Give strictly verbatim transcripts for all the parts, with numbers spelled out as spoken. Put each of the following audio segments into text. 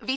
V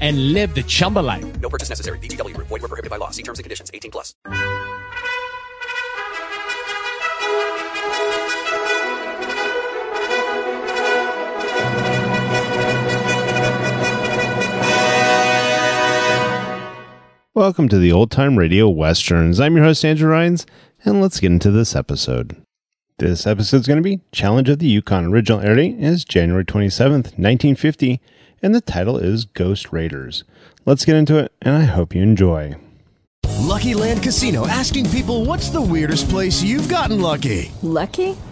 and live the Chumba life. No purchase necessary. V G W Group. Void where prohibited by law. See terms and conditions. eighteen plus. Welcome to the Old Time Radio Westerns. I'm your host, Andrew Rhynes, and let's get into this episode. This episode is going to be Challenge of the Yukon. Original air date is January twenty-seventh, nineteen fifty, and the title is Ghost Raiders. Let's get into it, and I hope you enjoy. Lucky Land Casino, asking people, what's the weirdest place you've gotten lucky? Lucky?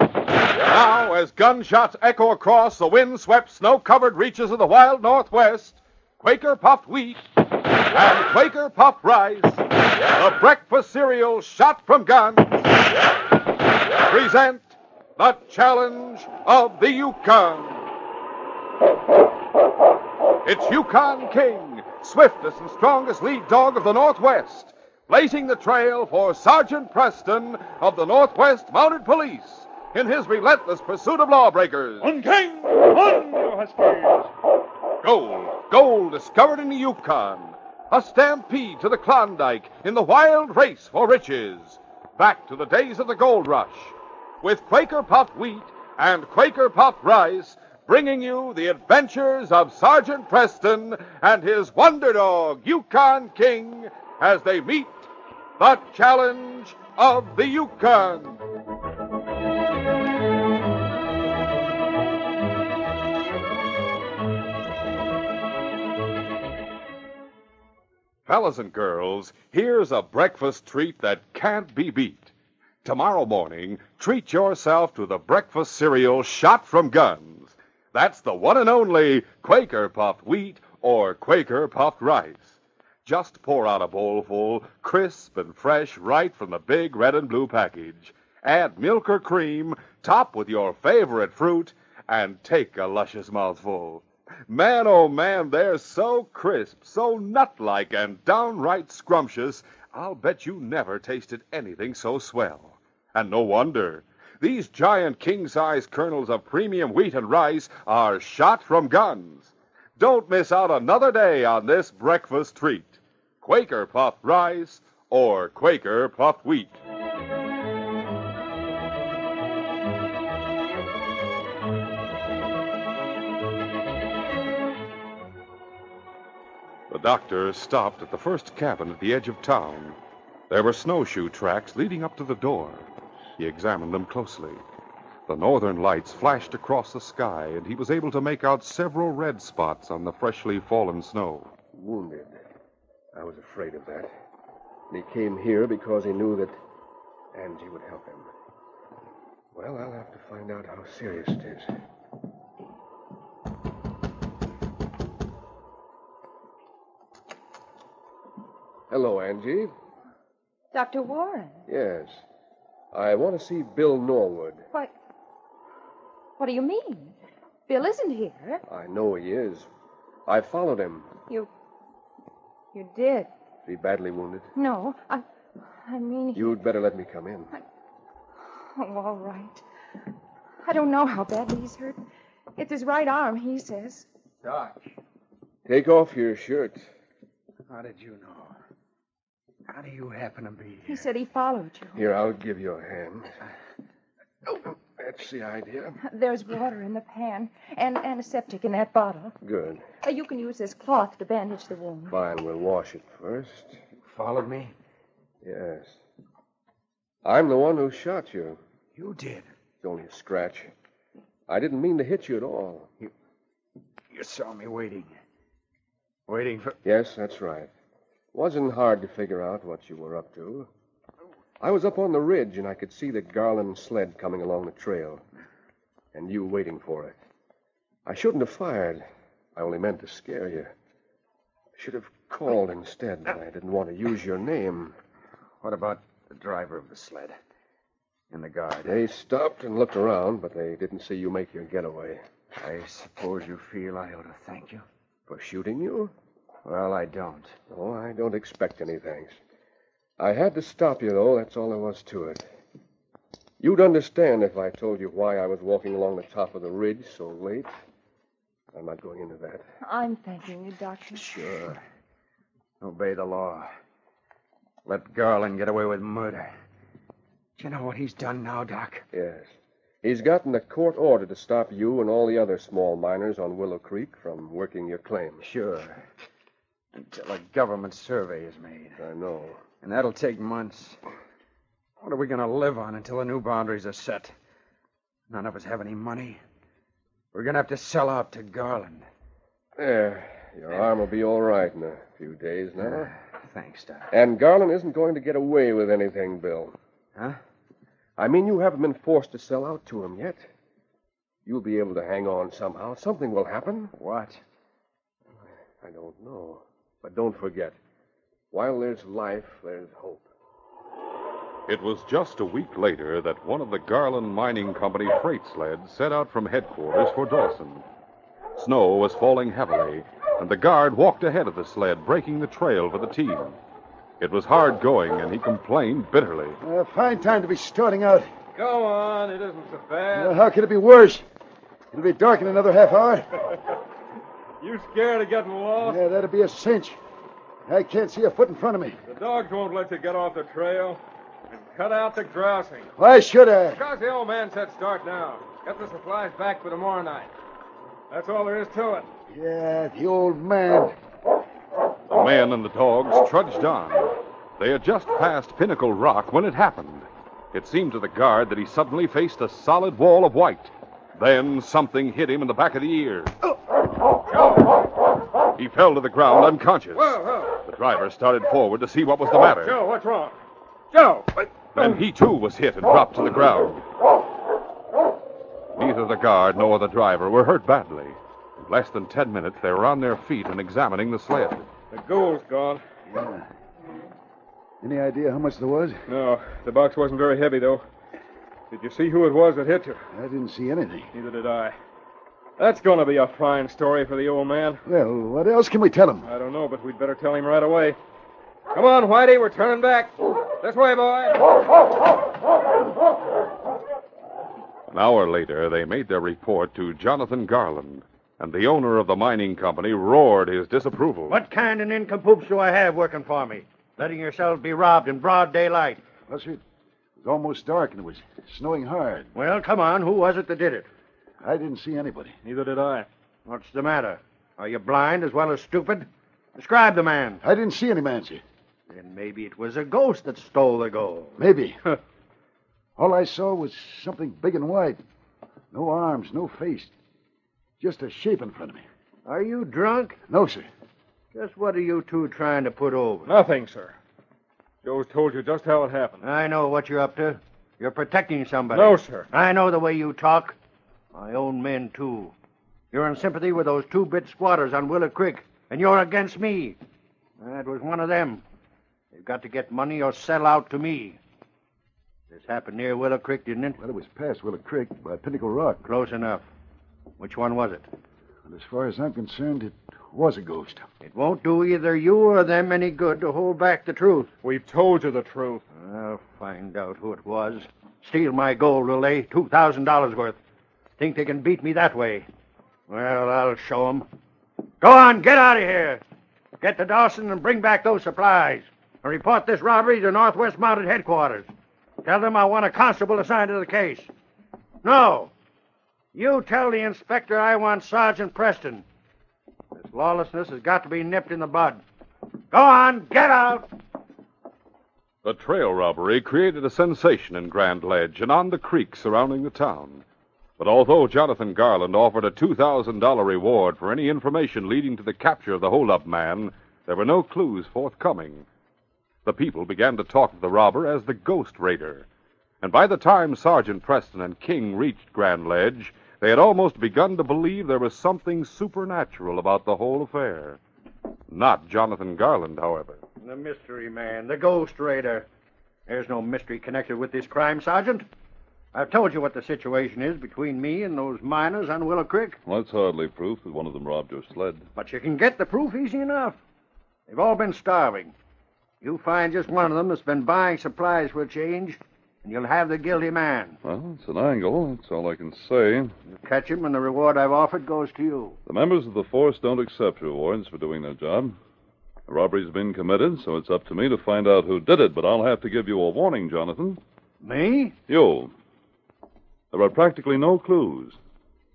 Now, as gunshots echo across the wind-swept, snow-covered reaches of the wild Northwest, Quaker Puffed Wheat and Quaker Puffed Rice, the breakfast cereal shot from guns, present the Challenge of the Yukon. It's Yukon King, swiftest and strongest lead dog of the Northwest, blazing the trail for Sergeant Preston of the Northwest Mounted Police in his relentless pursuit of lawbreakers. On King, on you Huskies! Gold, gold discovered in the Yukon. A stampede to the Klondike in the wild race for riches. Back to the days of the gold rush. With Quaker Puffed Wheat and Quaker Puffed Rice, bringing you the adventures of Sergeant Preston and his wonder dog, Yukon King, as they meet the Challenge of the Yukon. Fellas and girls, here's a breakfast treat that can't be beat. Tomorrow morning, treat yourself to the breakfast cereal shot from guns. That's the one and only Quaker Puffed Wheat or Quaker Puffed Rice. Just pour out a bowlful, crisp and fresh, right from the big red and blue package. Add milk or cream, top with your favorite fruit, and take a luscious mouthful. Man, oh man, they're so crisp, so nut-like, and downright scrumptious, I'll bet you never tasted anything so swell. And no wonder. These giant king-size kernels of premium wheat and rice are shot from guns. Don't miss out another day on this breakfast treat. Quaker Puffed Rice or Quaker Puffed Wheat. The doctor stopped at the first cabin at the edge of town. There were snowshoe tracks leading up to the door. He examined them closely. The northern lights flashed across the sky, and he was able to make out several red spots on the freshly fallen snow. Wounded. I was afraid of that. And he came here because he knew that Angie would help him. Well, I'll have to find out how serious it is. Hello, Angie. Doctor Warren? Yes. I want to see Bill Norwood. Why, what do you mean? Bill isn't here. I know he is. I followed him. You... you did? Be badly wounded? No, I... I mean... He... You'd better let me come in. I... Oh, all right. I don't know how badly he's hurt. It's his right arm, he says. Doc, take off your shirt. How did you know? How do you happen to be here? He said he followed you. Here, I'll give you a hand. Oh, that's the idea. There's water in the pan and antiseptic in that bottle. Good. Uh, you can use this cloth to bandage the wound. Fine, we'll wash it first. You followed me? Yes. I'm the one who shot you. You did? It's only a scratch. I didn't mean to hit you at all. You, you saw me waiting. Waiting for... Yes, that's right. Wasn't hard to figure out what you were up to. I was up on the ridge, and I could see the Garland sled coming along the trail. And you waiting for it. I shouldn't have fired. I only meant to scare you. I should have called instead, but I didn't want to use your name. What about the driver of the sled? And the guard? They stopped and looked around, but they didn't see you make your getaway. I suppose you feel I ought to thank you? For shooting you? Well, I don't. Oh, I don't expect any thanks. I had to stop you, though. That's all there was to it. You'd understand if I told you why I was walking along the top of the ridge so late. I'm not going into that. I'm thanking you, Doctor. Sure. Obey the law. Let Garland get away with murder. Do you know what he's done now, Doc? Yes. He's gotten a court order to stop you and all the other small miners on Willow Creek from working your claim. Sure. Until a government survey is made. I know. And that'll take months. What are we going to live on until the new boundaries are set? None of us have any money. We're going to have to sell out to Garland. There. Your uh, arm will be all right in a few days now. Uh, thanks, Doc. And Garland isn't going to get away with anything, Bill. Huh? I mean, you haven't been forced to sell out to him yet. You'll be able to hang on somehow. Something will happen. What? I don't know. But don't forget, while there's life, there's hope. It was just a week later that one of the Garland Mining Company freight sleds set out from headquarters for Dawson. Snow was falling heavily, and the guard walked ahead of the sled, breaking the trail for the team. It was hard going, and he complained bitterly. Uh, fine time to be starting out. Go on, it isn't so bad. Well, how could it be worse? It'll be dark in another half hour. You scared of getting lost? Yeah, that'd be a cinch. I can't see a foot in front of me. The dogs won't let you get off the trail. And cut out the grousing. Why should I? Because the old man said start now. Get the supplies back for tomorrow night. That's all there is to it. Yeah, the old man. The man and the dogs trudged on. They had just passed Pinnacle Rock when it happened. It seemed to the guard that he suddenly faced a solid wall of white. Then something hit him in the back of the ear. Joe. He fell to the ground unconscious. Whoa, whoa. The driver started forward to see what was the matter. Joe, what's wrong? Joe! Then he, too, was hit and dropped to the ground. Neither the guard nor the driver were hurt badly. In less than ten minutes, they were on their feet and examining the sled. The gold's gone. Yeah. Any idea how much there was? No. The box wasn't very heavy, though. Did you see who it was that hit you? I didn't see anything. Neither did I. That's going to be a fine story for the old man. Well, what else can we tell him? I don't know, but we'd better tell him right away. Come on, Whitey, we're turning back. This way, boy. An hour later, they made their report to Jonathan Garland, and the owner of the mining company roared his disapproval. What kind of nincompoops do I have working for me? Letting yourselves be robbed in broad daylight. Well, sir, it was almost dark and it was snowing hard. Well, come on, who was it that did it? I didn't see anybody. Neither did I. What's the matter? Are you blind as well as stupid? Describe the man. I didn't see any man, sir. Then maybe it was a ghost that stole the gold. Maybe. All I saw was something big and white. No arms, no face. Just a shape in front of me. Are you drunk? No, sir. Just what are you two trying to put over? Nothing, sir. Joe's told you just how it happened. I know what you're up to. You're protecting somebody. No, sir. I know the way you talk. My own men, too. You're in sympathy with those two-bit squatters on Willow Creek, and you're against me. That was one of them. They've got to get money or sell out to me. This happened near Willow Creek, didn't it? Well, it was past Willow Creek by Pinnacle Rock. Close enough. Which one was it? Well, as far as I'm concerned, it was a ghost. It won't do either you or them any good to hold back the truth. We've told you the truth. I'll find out who it was. Steal my gold, will they? two thousand dollars worth. Think they can beat me that way? Well, I'll show them. Go on, get out of here. Get to Dawson and bring back those supplies. And report this robbery to Northwest Mounted Headquarters. Tell them I want a constable assigned to the case. No. You tell the inspector I want Sergeant Preston. This lawlessness has got to be nipped in the bud. Go on, get out! The trail robbery created a sensation in Grand Ledge and on the creek surrounding the town. But although Jonathan Garland offered a two thousand dollars reward for any information leading to the capture of the hold-up man, there were no clues forthcoming. The people began to talk of the robber as the ghost raider. And by the time Sergeant Preston and King reached Grand Ledge, they had almost begun to believe there was something supernatural about the whole affair. Not Jonathan Garland, however. The mystery man, the ghost raider. There's no mystery connected with this crime, Sergeant. I've told you what the situation is between me and those miners on Willow Creek. Well, that's hardly proof that one of them robbed your sled. But you can get the proof easy enough. They've all been starving. You find just one of them that's been buying supplies for a change, and you'll have the guilty man. Well, it's an angle. That's all I can say. You catch him, and the reward I've offered goes to you. The members of the force don't accept rewards for doing their job. The robbery's been committed, so it's up to me to find out who did it, but I'll have to give you a warning, Jonathan. Me? You. There are practically no clues.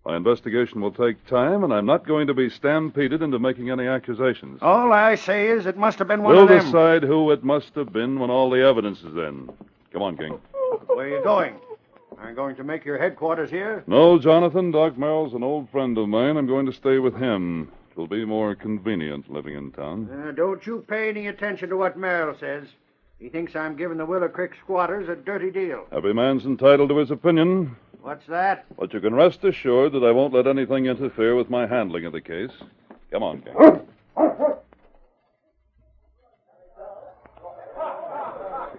My investigation will take time, and I'm not going to be stampeded into making any accusations. All I say is it must have been one we'll of them. We'll decide who it must have been when all the evidence is in. Come on, King. Where are you going? Are you going to make your headquarters here? No, Jonathan. Doc Merrill's an old friend of mine. I'm going to stay with him. It'll be more convenient living in town. Uh, don't you pay any attention to what Merrill says. He thinks I'm giving the Willow Creek squatters a dirty deal. Every man's entitled to his opinion. What's that? But you can rest assured that I won't let anything interfere with my handling of the case. Come on, King.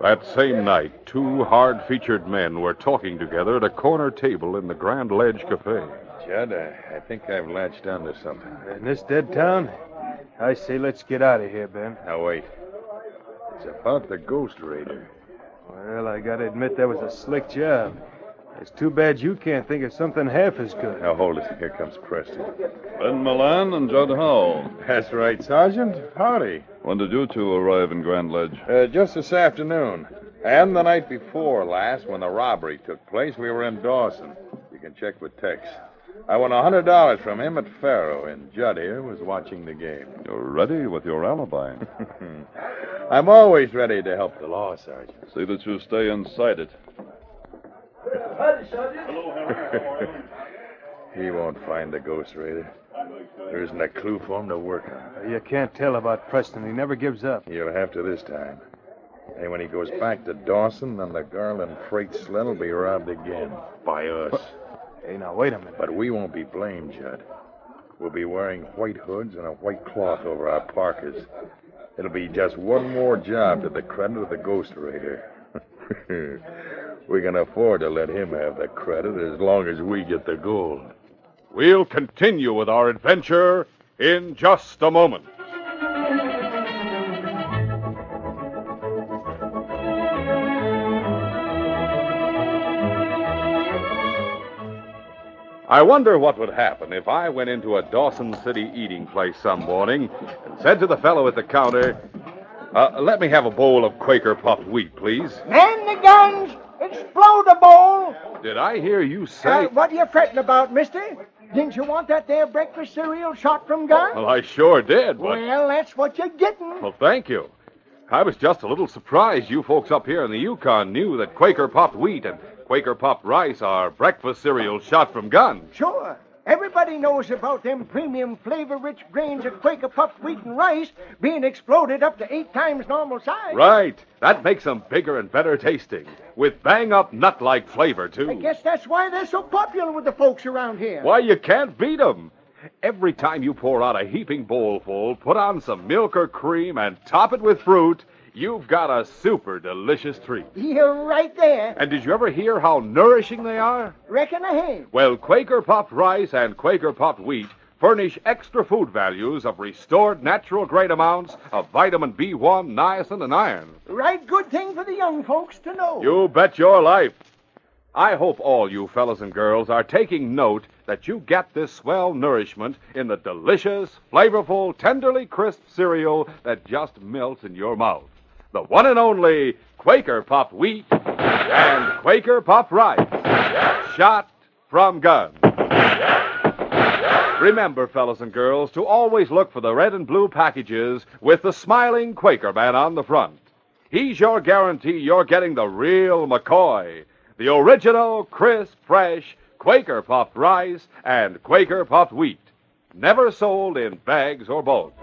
That same night, two hard-featured men were talking together at a corner table in the Grand Ledge Café. Judd, I, I think I've latched onto something. In this dead town? I say let's get out of here, Ben. Now, wait. It's about the ghost raider. Well, I gotta admit that was a slick job. It's too bad you can't think of something half as good. Now, hold it. Here comes Preston. Ben Milan and Judd Howe. That's right, Sergeant. Howdy. When did you two arrive in Grand Ledge? Uh, just this afternoon. And the night before last, when the robbery took place, we were in Dawson. You can check with Tex. I won one hundred dollars from him at Faro, and Judd here was watching the game. You're ready with your alibi. I'm always ready to help the law, Sergeant. See that you stay inside it. He won't find the ghost raider. There isn't a clue for him to work on. You can't tell about Preston. He never gives up. You'll have to this time. And when he goes back to Dawson, then the Garland freight sled will be robbed again. By us. But, hey, now, wait a minute. But we won't be blamed, Judd. We'll be wearing white hoods and a white cloth over our parkas. It'll be just one more job to the credit of the ghost raider. We can afford to let him have the credit as long as we get the gold. We'll continue with our adventure in just a moment. I wonder what would happen if I went into a Dawson City eating place some morning and said to the fellow at the counter, uh, let me have a bowl of Quaker Puffed Wheat, please. Man the guns! Explode the bowl! Did I hear you say... Uh, what are you fretting about, mister? Didn't you want that there breakfast cereal shot from gun? Well, I sure did, but... Well, that's what you're getting. Well, thank you. I was just a little surprised you folks up here in the Yukon knew that Quaker Puffed Wheat and Quaker Puffed Rice are breakfast cereal shot from gun. Sure. Everybody knows about them premium flavor-rich grains of Quaker Puffed Wheat and Rice being exploded up to eight times normal size. Right. That makes them bigger and better tasting, with bang-up nut-like flavor, too. I guess that's why they're so popular with the folks around here. Why, you can't beat them. Every time you pour out a heaping bowlful, put on some milk or cream, and top it with fruit, you've got a super delicious treat. You're right there. And did you ever hear how nourishing they are? Reckon I have. Well, Quaker Puffed Rice and Quaker Puffed Wheat furnish extra food values of restored natural grade amounts of vitamin B one, niacin, and iron. Right good thing for the young folks to know. You bet your life. I hope all you fellas and girls are taking note that you get this swell nourishment in the delicious, flavorful, tenderly crisp cereal that just melts in your mouth. The one and only Quaker Puffed Wheat and Quaker Puffed Rice. Shot from guns. Remember, fellas and girls, to always look for the red and blue packages with the smiling Quaker man on the front. He's your guarantee you're getting the real McCoy. The original, crisp, fresh, Quaker Puffed Rice and Quaker Puffed Wheat. Never sold in bags or bulk.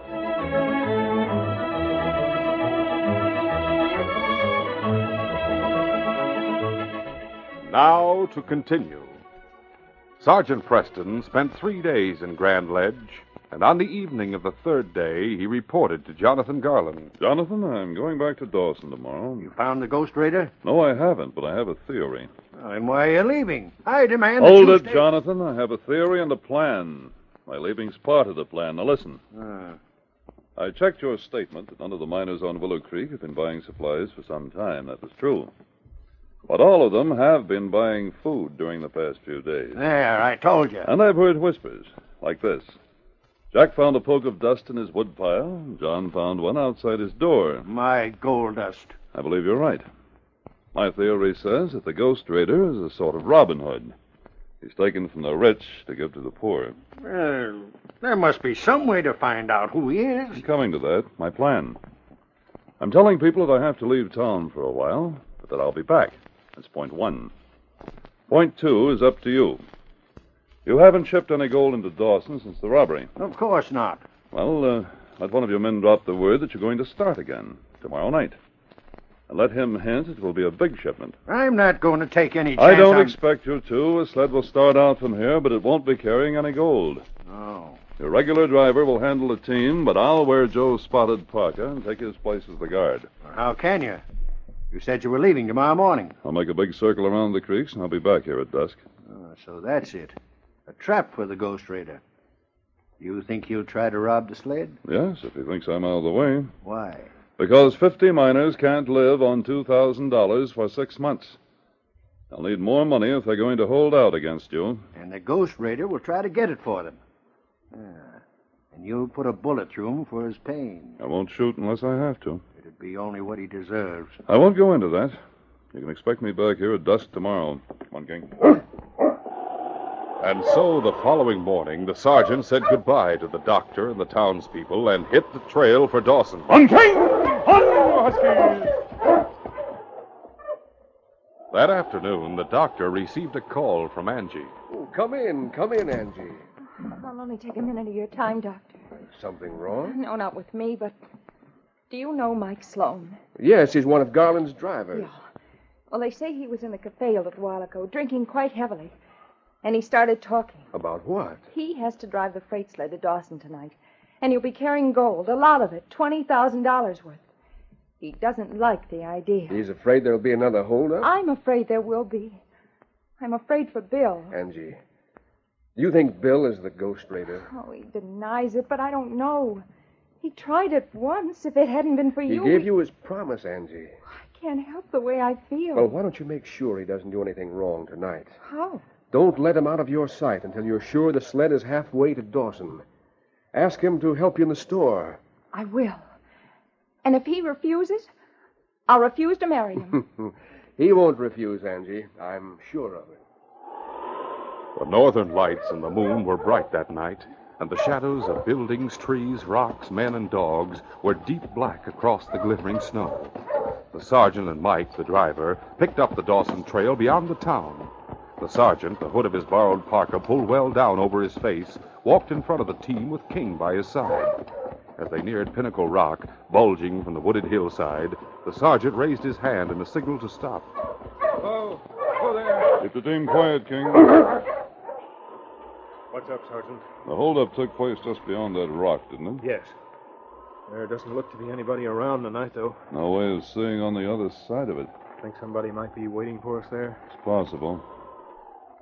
Now to continue. Sergeant Preston spent three days in Grand Ledge, and on the evening of the third day, he reported to Jonathan Garland. Jonathan, I'm going back to Dawson tomorrow. You found the Ghost Raider? No, I haven't, but I have a theory. Then why are you leaving? I demand Hold that you it, stay... Jonathan. I have a theory and a plan. My leaving's part of the plan. Now, listen. Ah. I checked your statement that none of the miners on Willow Creek have been buying supplies for some time. That was true. But all of them have been buying food during the past few days. There, I told you. And I've heard whispers like this. Jack found a poke of dust in his wood pile. John found one outside his door. My gold dust. I believe you're right. My theory says that the Ghost Raider is a sort of Robin Hood. He's taken from the rich to give to the poor. Well, there must be some way to find out who he is. I'm coming to that, my plan. I'm telling people that I have to leave town for a while, but that I'll be back. That's point one. Point two is up to you. You haven't shipped any gold into Dawson since the robbery. Of course not. Well, uh, let one of your men drop the word that you're going to start again tomorrow night. And let him hint it will be a big shipment. I'm not going to take any chance. I don't on... expect you to. A sled will start out from here, but it won't be carrying any gold. No. Your regular driver will handle the team, but I'll wear Joe's spotted parka and take his place as the guard. How can you? You said you were leaving tomorrow morning. I'll make a big circle around the creeks, and I'll be back here at dusk. Oh, so that's it. A trap for the Ghost Raider. You think he'll try to rob the sled? Yes, if he thinks I'm out of the way. Why? Because fifty miners can't live on two thousand dollars for six months. They'll need more money if they're going to hold out against you. And the Ghost Raider will try to get it for them. Ah, and you'll put a bullet through him for his pain. I won't shoot unless I have to. It'd be only what he deserves. I won't go into that. You can expect me back here at dusk tomorrow. Come on, gang. And so the following morning, the sergeant said goodbye to the doctor and the townspeople and hit the trail for Dawson. On, King! On, Huskies! That afternoon, the doctor received a call from Angie. Oh, come in, come in, Angie. I'll only take a minute of your time, Doctor. Is something wrong? No, not with me, but do you know Mike Sloan? Yes, he's one of Garland's drivers. Yeah. Well, they say he was in the cafe a little while ago, drinking quite heavily. And he started talking. About what? He has to drive the freight sled to Dawson tonight. And he'll be carrying gold, a lot of it, twenty thousand dollars worth. He doesn't like the idea. He's afraid there'll be another holdup? I'm afraid there will be. I'm afraid for Bill. Angie, do you think Bill is the Ghost Raider? Oh, he denies it, but I don't know. He tried it once. If it hadn't been for he you... He gave he... you his promise, Angie. I can't help the way I feel. Well, why don't you make sure he doesn't do anything wrong tonight? How? Don't let him out of your sight until you're sure the sled is halfway to Dawson. Ask him to help you in the store. I will. And if he refuses, I'll refuse to marry him. He won't refuse, Angie. I'm sure of it. The northern lights and the moon were bright that night, and the shadows of buildings, trees, rocks, men, and dogs were deep black across the glittering snow. The sergeant and Mike, the driver, picked up the Dawson trail beyond the town. The sergeant, the hood of his borrowed parka pulled well down over his face, walked in front of the team with King by his side. As they neared Pinnacle Rock, bulging from the wooded hillside, the sergeant raised his hand in a signal to stop. Hello. Hello there. Keep the team quiet, King. What's up, Sergeant? The holdup took place just beyond that rock, didn't it? Yes. There doesn't look to be anybody around tonight, though. No way of seeing on the other side of it. Think somebody might be waiting for us there? It's possible.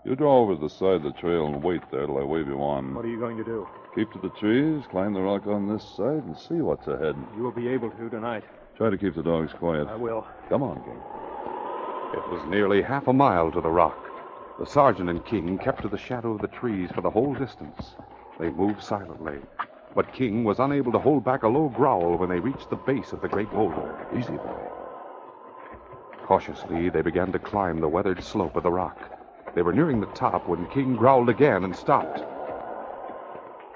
You draw over to the side of the trail and wait there till I wave you on. What are you going to do? Keep to the trees, climb the rock on this side, and see what's ahead. You will be able to tonight. Try to keep the dogs quiet. I will. Come on, King. It was nearly half a mile to the rock. The sergeant and King kept to the shadow of the trees for the whole distance. They moved silently, but King was unable to hold back a low growl when they reached the base of the great boulder. Easy, boy. Cautiously, they began to climb the weathered slope of the rock. They were nearing the top when King growled again and stopped.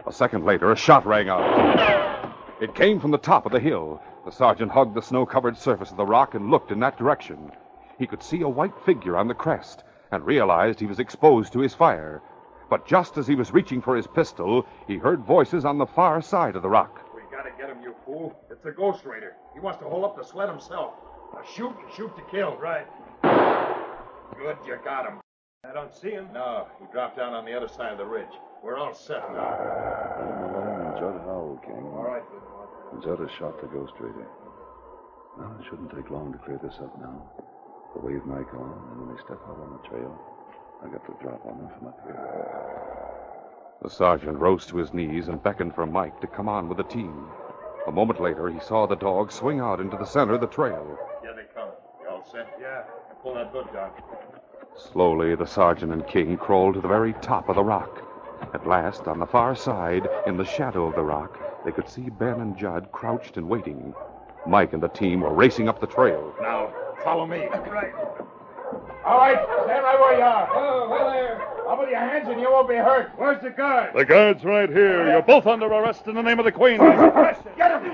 A second later, a shot rang out. It came from the top of the hill. The sergeant hugged the snow-covered surface of the rock and looked in that direction. He could see a white figure on the crest and realized he was exposed to his fire. But just as he was reaching for his pistol, he heard voices on the far side of the rock. We gotta get him, you fool. It's a ghost raider. He wants to hole up the sled himself. Now shoot and shoot to kill. Right. Good, you got him. I don't see him. No, he dropped down on the other side of the ridge. We're all set now. Ben Milan and Judd Howe, King. All right, Ben Milan. Judd has shot the ghost raider. Now, it shouldn't take long to clear this up now. The wave might go on, and when they step out on the trail, I got to drop on them from up here. The sergeant rose to his knees and beckoned for Mike to come on with the team. A moment later, he saw the dog swing out into the center of the trail. Yeah, they come. You all set? Yeah. Pull that hood down. Slowly, the sergeant and King crawled to the very top of the rock. At last, on the far side, in the shadow of the rock, they could see Ben and Judd crouched and waiting. Mike and the team were racing up the trail. Now, follow me. Right. All right, stand right where you are. Oh, well there. Up with your hands and you won't be hurt. Where's the guard? The guard's right here. You're both under arrest in the name of the Queen. Get him!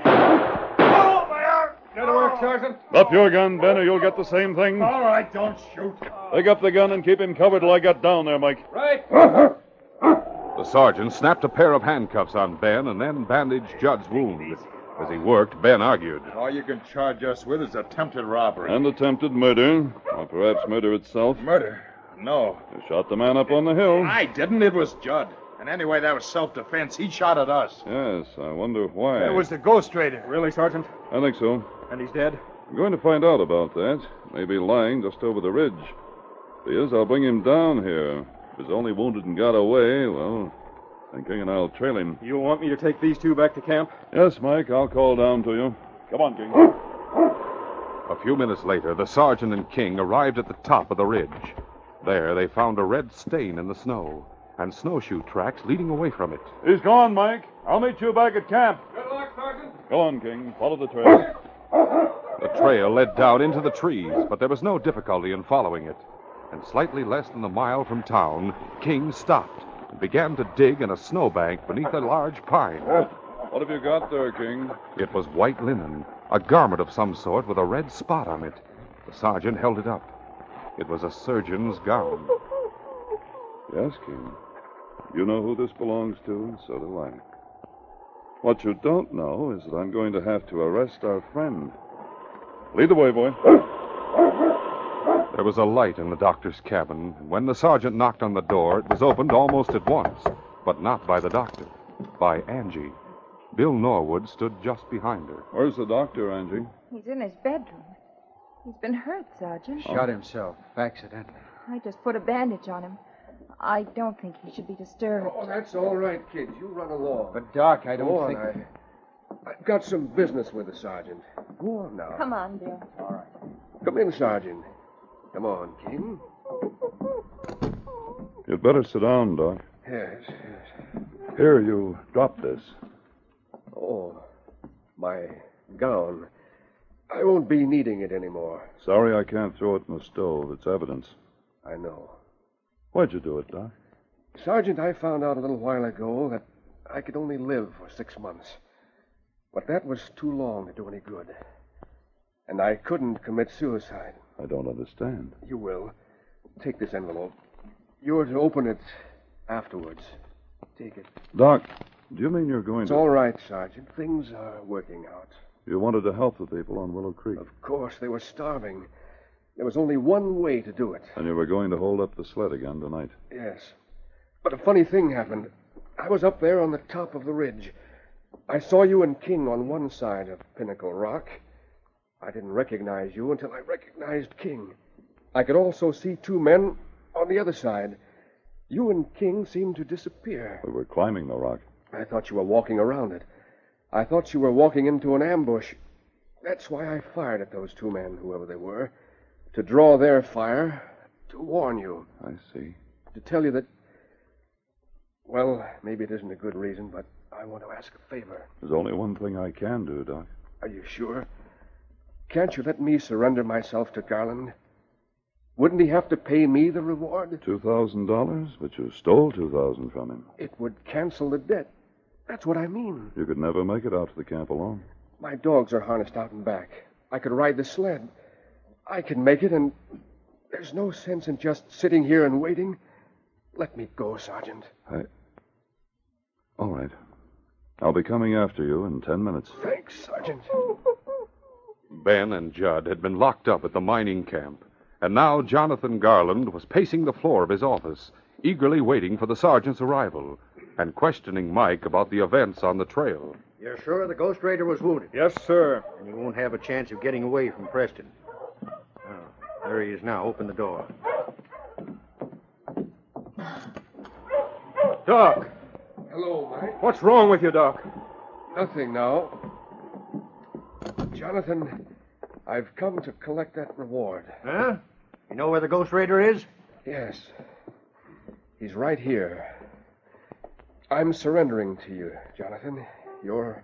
Oh, my arm! Get to work, Sergeant. Up your gun, Ben, or you'll get the same thing. All right, don't shoot. Pick up the gun and keep him covered till I get down there, Mike. Right. The sergeant snapped a pair of handcuffs on Ben and then bandaged Judd's wound. As he worked, Ben argued. All you can charge us with is attempted robbery. And attempted murder, or perhaps murder itself. Murder? No. You shot the man up on the hill. I didn't. It was Judd. And anyway, that was self-defense. He shot at us. Yes, I wonder why. It was the ghost raider. Really, Sergeant? I think so. And he's dead? I'm going to find out about that. Maybe lying just over the ridge. If he is, I'll bring him down here. If he's only wounded and got away, well... And King and I'll trail him. You want me to take these two back to camp? Yes, Mike. I'll call down to you. Come on, King. A few minutes later, the sergeant and King arrived at the top of the ridge. There, they found a red stain in the snow and snowshoe tracks leading away from it. He's gone, Mike. I'll meet you back at camp. Good luck, Sergeant. Go on, King. Follow the trail. The trail led down into the trees, but there was no difficulty in following it. And slightly less than a mile from town, King stopped. Began to dig in a snowbank beneath a large pine. What have you got there, King? It was white linen, a garment of some sort with a red spot on it. The sergeant held it up. It was a surgeon's gown. Yes, King. You know who this belongs to, and so do I. What you don't know is that I'm going to have to arrest our friend. Lead the way, boy. There was a light in the doctor's cabin, and when the sergeant knocked on the door, it was opened almost at once, but not by the doctor, by Angie. Bill Norwood stood just behind her. Where's the doctor, Angie? He's in his bedroom. He's been hurt, Sergeant. Shot oh. himself, accidentally. I just put a bandage on him. I don't think he should be disturbed. Oh, that's all right, kids. You run along. But, Doc, I don't Go think... On, I... I've got some business with the sergeant. Go on now. Come on, Bill. All right. Come in, Sergeant. Come on, King. You'd better sit down, Doc. Yes, yes. Here, you drop this. Oh, my gown. I won't be needing it anymore. Sorry I can't throw it in the stove. It's evidence. I know. Why'd you do it, Doc? Sergeant, I found out a little while ago that I could only live for six months. But that was too long to do any good. And I couldn't commit suicide. I don't understand. You will. Take this envelope. You're to open it afterwards. Take it. Doc, do you mean you're going it's to... It's all right, Sergeant. Things are working out. You wanted to help the people on Willow Creek. Of course. They were starving. There was only one way to do it. And you were going to hold up the sled again tonight. Yes. But a funny thing happened. I was up there on the top of the ridge. I saw you and King on one side of Pinnacle Rock. I didn't recognize you until I recognized King. I could also see two men on the other side. You and King seemed to disappear. We were climbing the rock. I thought you were walking around it. I thought you were walking into an ambush. That's why I fired at those two men, whoever they were, to draw their fire, to warn you. I see. To tell you that, well, maybe it isn't a good reason, but I want to ask a favor. There's only one thing I can do, Doc. Are you sure? Can't you let me surrender myself to Garland? Wouldn't he have to pay me the reward? Two thousand dollars? But you stole two thousand from him. It would cancel the debt. That's what I mean. You could never make it out to the camp alone. My dogs are harnessed out and back. I could ride the sled. I can make it, and there's no sense in just sitting here and waiting. Let me go, Sergeant. I... All right. I'll be coming after you in ten minutes. Thanks, Sergeant. Ben and Judd had been locked up at the mining camp, and now Jonathan Garland was pacing the floor of his office, eagerly waiting for the sergeant's arrival and questioning Mike about the events on the trail. You're sure the Ghost Raider was wounded? Yes, sir. And he won't have a chance of getting away from Preston. Oh, there he is now. Open the door. Doc! Hello, Mike. What's wrong with you, Doc? Nothing now. Jonathan, I've come to collect that reward. Huh? You know where the Ghost Raider is? Yes. He's right here. I'm surrendering to you, Jonathan. Your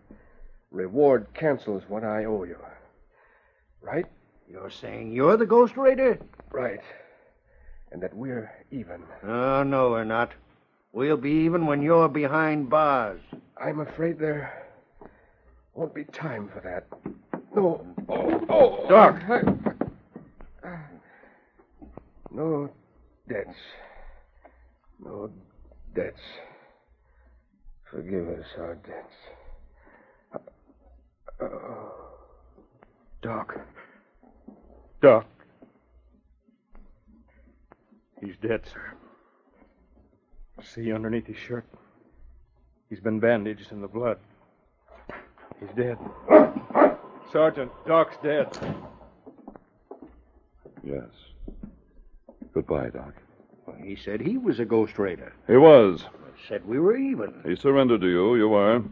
reward cancels what I owe you. Right? You're saying you're the Ghost Raider? Right. And that we're even. Oh, no, we're not. We'll be even when you're behind bars. I'm afraid there won't be time for that. No. Oh, oh, Doc. I... No debts. No debts. Forgive us our debts. Uh, Doc. Doc. He's dead, sir. I see underneath his shirt. He's been bandaged in the blood. He's dead. Sergeant, Doc's dead. Yes. Goodbye, Doc. Well, he said he was a Ghost Raider. He was. He said we were even. He surrendered to you. You are.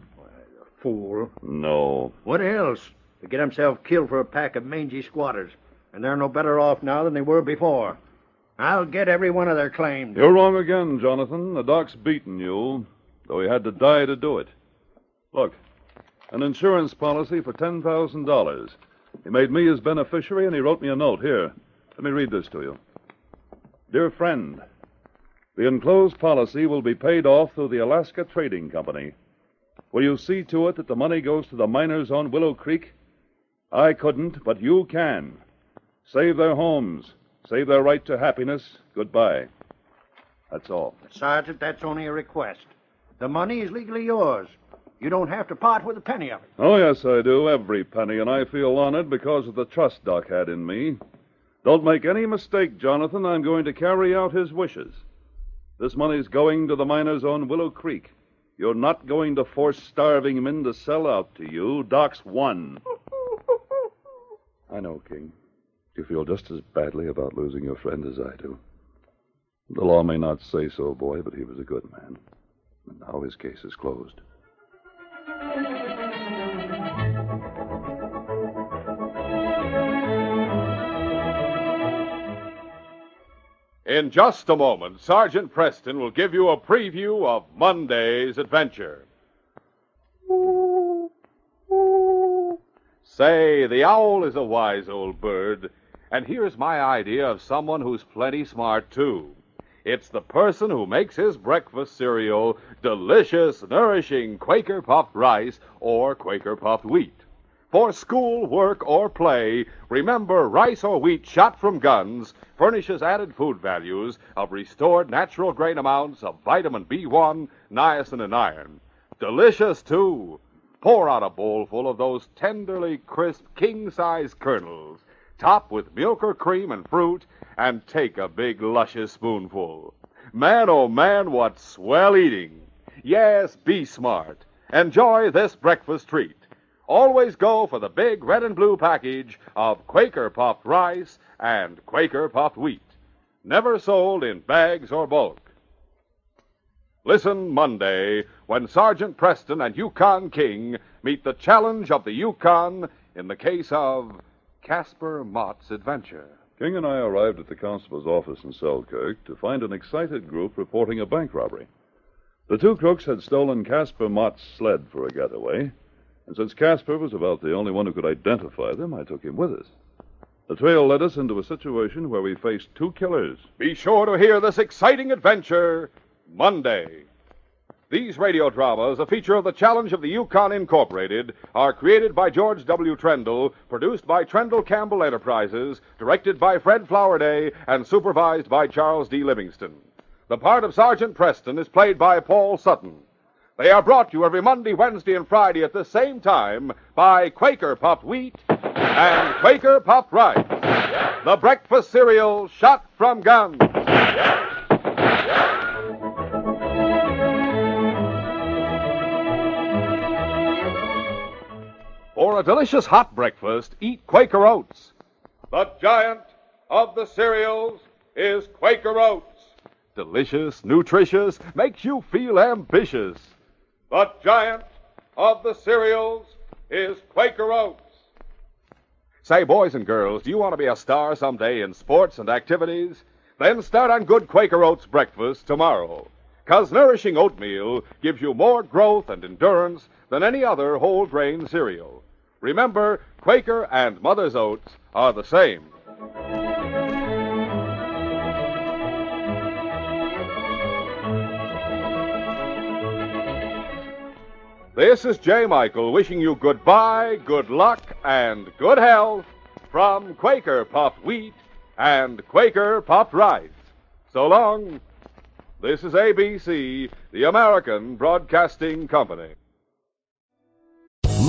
Fool. No. What else? To get himself killed for a pack of mangy squatters. And they're no better off now than they were before. I'll get every one of their claims. You're wrong again, Jonathan. The doc's beaten you, though he had to die to do it. Look, an insurance policy for ten thousand dollars. He made me his beneficiary, and he wrote me a note. Here, let me read this to you. Dear friend, the enclosed policy will be paid off through the Alaska Trading Company. Will you see to it that the money goes to the miners on Willow Creek? I couldn't, but you can. Save their homes. Save their right to happiness. Goodbye. That's all. Sergeant, that's only a request. The money is legally yours. You don't have to part with a penny of it. Oh, yes, I do. Every penny. And I feel honored because of the trust Doc had in me. Don't make any mistake, Jonathan. I'm going to carry out his wishes. This money's going to the miners on Willow Creek. You're not going to force starving men to sell out to you. Doc's won. I know, King. You feel just as badly about losing your friend as I do. The law may not say so, boy, but he was a good man. And now his case is closed. In just a moment, Sergeant Preston will give you a preview of Monday's adventure. Say, the owl is a wise old bird, and here's my idea of someone who's plenty smart, too. It's the person who makes his breakfast cereal delicious, nourishing Quaker Puffed Rice or Quaker Puffed Wheat. For school, work, or play, remember rice or wheat shot from guns furnishes added food values of restored natural grain amounts of vitamin B one, niacin, and iron. Delicious, too. Pour out a bowlful of those tenderly crisp king-size kernels, top with milk or cream and fruit, and take a big, luscious spoonful. Man, oh man, what swell eating. Yes, be smart. Enjoy this breakfast treat. Always go for the big red and blue package of Quaker Puffed Rice and Quaker Puffed Wheat. Never sold in bags or bulk. Listen Monday when Sergeant Preston and Yukon King meet the Challenge of the Yukon in the case of Casper Mott's adventure. King and I arrived at the constable's office in Selkirk to find an excited group reporting a bank robbery. The two crooks had stolen Casper Mott's sled for a getaway, and since Casper was about the only one who could identify them, I took him with us. The trail led us into a situation where we faced two killers. Be sure to hear this exciting adventure Monday. These radio dramas, a feature of the Challenge of the Yukon Incorporated, are created by George W. Trendle, produced by Trendle Campbell Enterprises, directed by Fred Flowerday, and supervised by Charles D. Livingston. The part of Sergeant Preston is played by Paul Sutton. They are brought to you every Monday, Wednesday, and Friday at the same time by Quaker Puffed Wheat and Quaker Puffed Rice. Yeah. The breakfast cereal shot from guns. Yeah. Yeah. For a delicious hot breakfast, eat Quaker Oats. The giant of the cereals is Quaker Oats. Delicious, nutritious, makes you feel ambitious. The giant of the cereals is Quaker Oats. Say, boys and girls, do you want to be a star someday in sports and activities? Then start on good Quaker Oats breakfast tomorrow, because nourishing oatmeal gives you more growth and endurance than any other whole grain cereal. Remember, Quaker and Mother's Oats are the same. This is J. Michael wishing you goodbye, good luck, and good health from Quaker Puffed Wheat and Quaker Puffed Rice. So long. This is A B C, the American Broadcasting Company.